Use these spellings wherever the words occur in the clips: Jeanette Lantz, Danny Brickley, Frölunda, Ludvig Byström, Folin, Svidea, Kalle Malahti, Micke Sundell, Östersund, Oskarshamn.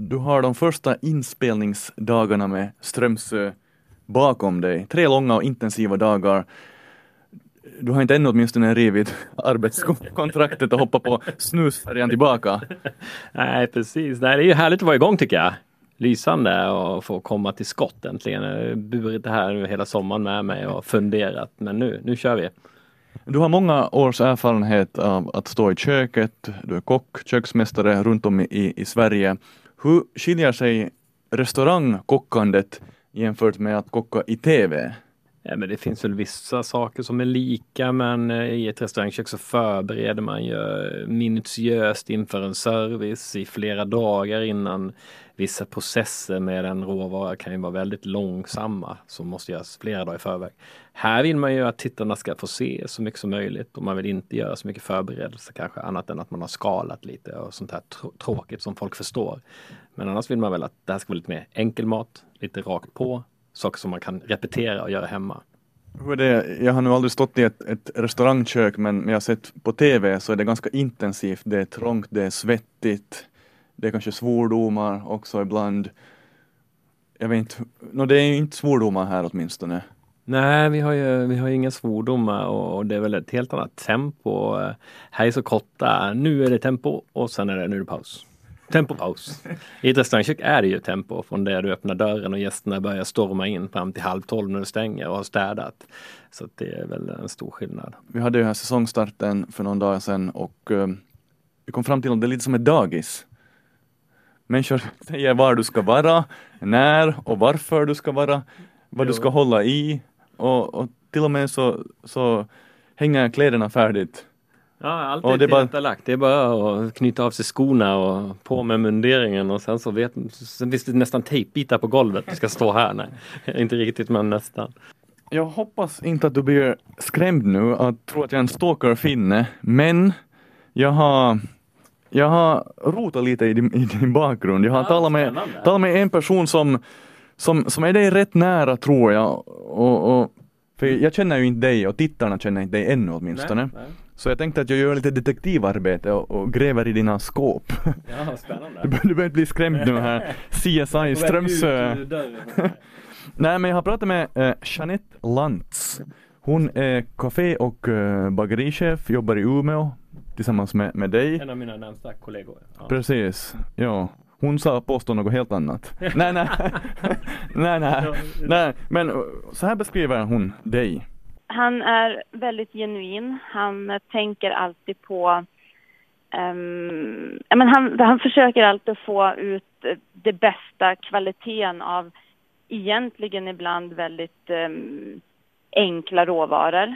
du har de första inspelningsdagarna med Strömsö bakom dig. 3 långa och intensiva dagar. Du har inte ännu åtminstone rivit arbetskontraktet och hoppa på snusfärjan tillbaka. Nej, precis. Nej, det är ju härligt att vara igång tycker jag. Lysande och få komma till skott äntligen. Jag har burit det här hela sommaren med mig och funderat. Men nu kör vi. Du har många års erfarenhet av att stå i köket. Du är kock, köksmästare runt om i Sverige. Hur skiljer sig restaurangkockandet jämfört med att kocka i tv? Ja, men det finns väl vissa saker som är lika, men i ett restaurangkök så förbereder man ju minutiöst inför en service i flera dagar innan. Vissa processer med en råvara kan ju vara väldigt långsamma som måste göras flera dagar i förväg. Här vill man ju att tittarna ska få se så mycket som möjligt och man vill inte göra så mycket förberedelser kanske annat än att man har skalat lite och sånt här tråkigt som folk förstår. Men annars vill man väl att det här ska vara lite mer enkel mat, lite rakt på. Saker som man kan repetera och göra hemma. Hur är det? Jag har nu aldrig stått i ett restaurangkök, men jag har sett på tv så är det ganska intensivt. Det är trångt, det är svettigt. Det är kanske svordomar också ibland. Jag vet inte. No, det är ju inte svordomar här åtminstone. Nej, vi har ju inga svordomar och det är väl ett helt annat tempo. Här är så korta. Nu är det tempo och sen är det nu paus. Tempopaus. I ett restaurangkök är det ju tempo från det du öppnar dörren och gästerna börjar storma in fram till 12:30 när du stänger och har städat. Så att det är väl en stor skillnad. Vi hade ju här säsongstarten för någon dag sedan och vi kom fram till att det är lite som ett dagis. Människor säger var du ska vara, när och varför du ska vara, vad du ska hålla i och till och med så hänger kläderna färdigt. Ja, allt är tillrättalagt. Det är bara att knyta av sig skorna och på med munderingen och sen finns det nästan tejpbitar på golvet. Du ska stå här. Nej, inte riktigt men nästan. Jag hoppas inte att du blir skrämd nu och tror att jag är en stalker-finne, men jag har rotat lite i din bakgrund. Jag har talat med en person som är dig rätt nära tror jag och för jag känner ju inte dig och tittarna känner inte dig ännu åtminstone. Nej. Så jag tänkte att jag gör lite detektivarbete och gräver i dina skåp. Ja, spännande. Du börjar bli skrämd nu här. CSI Strömsö. Nej, men jag har pratat med Jeanette Lantz. Hon är café- och bagerichef, jobbar i Umeå tillsammans med dig. En av mina närmsta kollegor. Ja. Precis, ja. Hon sa påstå något helt annat. Nej. Men så här beskriver hon dig. Han är väldigt genuin. Han tänker alltid på... han försöker alltid få ut det bästa kvaliteten av egentligen ibland väldigt enkla råvaror.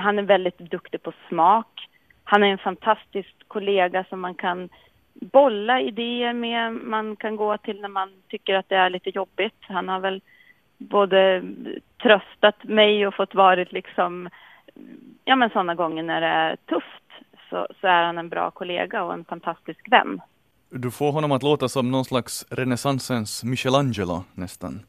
Han är väldigt duktig på smak. Han är en fantastisk kollega som man kan bolla idéer med. Man kan gå till när man tycker att det är lite jobbigt. Han har väl både tröstat mig och fått varit liksom, ja men sådana gånger när det är tufft så är han en bra kollega och en fantastisk vän. Du får honom att låta som någon slags renässansens Michelangelo nästan.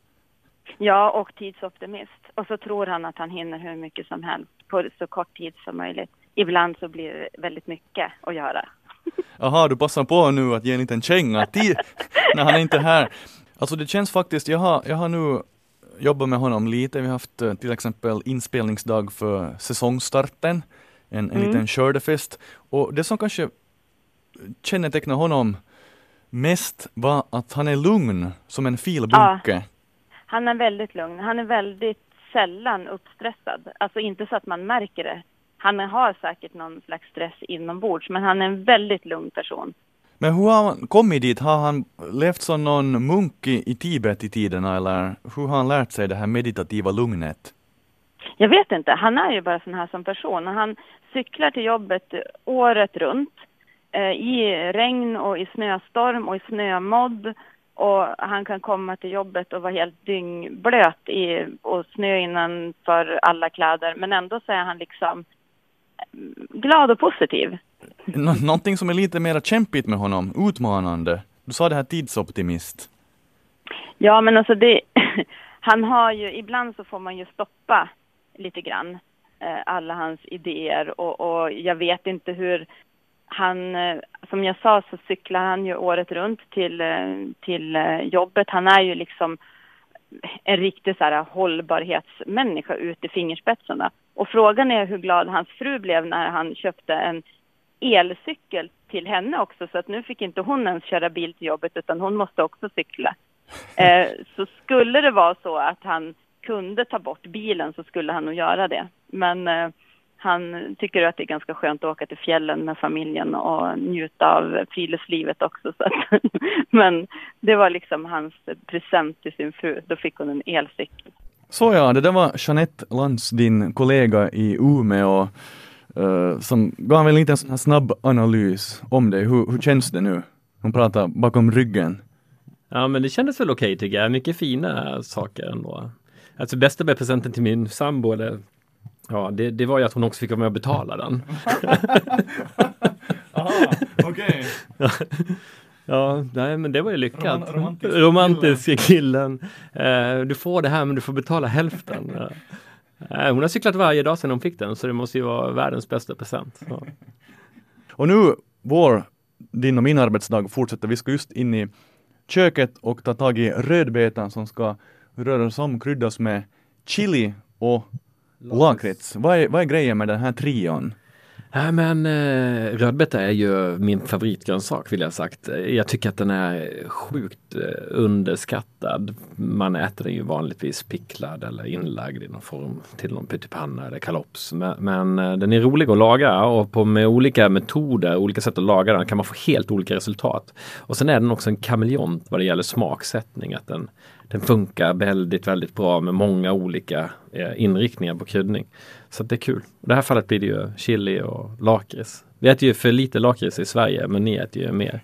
Ja, och tidsoptimist. Och så tror han att han hinner hur mycket som helst på så kort tid som möjligt. Ibland så blir det väldigt mycket att göra. Aha, du passar på nu att ge en liten känga när han är inte här. Alltså det känns faktiskt, jag har nu jobbat med honom lite. Vi har haft till exempel inspelningsdag för säsongstarten. En liten skördefest. Och det som kanske kännetecknar honom mest var att han är lugn som en filbunke. Ja, han är väldigt lugn. Han är väldigt sällan uppstressad. Alltså inte så att man märker det. Han har säkert någon slags stress inombords, men han är en väldigt lugn person. Men hur har han kommit dit? Har han levt som någon munk i Tibet i tiderna? Eller hur har han lärt sig det här meditativa lugnet? Jag vet inte. Han är ju bara sån här som person. Han cyklar till jobbet året runt. I regn och i snöstorm och i snömodd. Och han kan komma till jobbet och vara helt dyngblöt och snö innanför alla kläder. Men ändå så är han liksom glad och positiv. Någonting som är lite mer kämpigt med honom, utmanande. Du sa det här tidsoptimist. Ja, men alltså han har ju, ibland så får man ju stoppa lite grann alla hans idéer och jag vet inte hur han, som jag sa, så cyklar han ju året runt till jobbet. Han är ju liksom en riktig så här hållbarhetsmänniska ut i fingerspetsarna. Och frågan är hur glad hans fru blev när han köpte en elcykel till henne också. Så att nu fick inte hon ens köra bil till jobbet, utan hon måste också cykla. Så skulle det vara så att han kunde ta bort bilen, så skulle han nog göra det. Men han tycker att det är ganska skönt att åka till fjällen med familjen och njuta av friluftslivet också. Så att, men det var liksom hans present till sin fru. Då fick hon en elcykel. Så ja, det där var Jeanette Lantz, din kollega i Umeå, som gav väl inte en sån här snabb analys om dig. Hur känns det nu? Hon pratar bakom ryggen. Ja, men det kändes väl okej tycker jag. Mycket fina saker ändå. Alltså bästa med presenten till min sambo, eller ja, det var ju att hon också fick vara med och betala den. Aha, okej. Okay. Ja, nej, men det var ju lyckat. Romantiska killen. Du får det här men du får betala hälften. Hon har cyklat varje dag sedan hon fick den, så det måste ju vara världens bästa present. Ja. Och nu, din och min arbetsdag fortsätter. Vi ska just in i köket och ta tag i rödbetan som ska röras om, kryddas med chili och lakrits. Vad är grejen med den här trion? Nej, men rödbeta är ju min favoritgrönsak, vill jag sagt. Jag tycker att den är sjukt underskattad. Man äter den ju vanligtvis picklad eller inlagd i någon form till någon pyttipanna eller kalops. Men den är rolig att laga, och med olika metoder, olika sätt att laga den, kan man få helt olika resultat. Och sen är den också en kameleont vad det gäller smaksättning. Att den funkar väldigt, väldigt bra med många olika inriktningar på kryddning. Så det är kul. I det här fallet blir det ju chili och lakrits. Vi äter ju för lite lakrits i Sverige, men ni äter ju mer.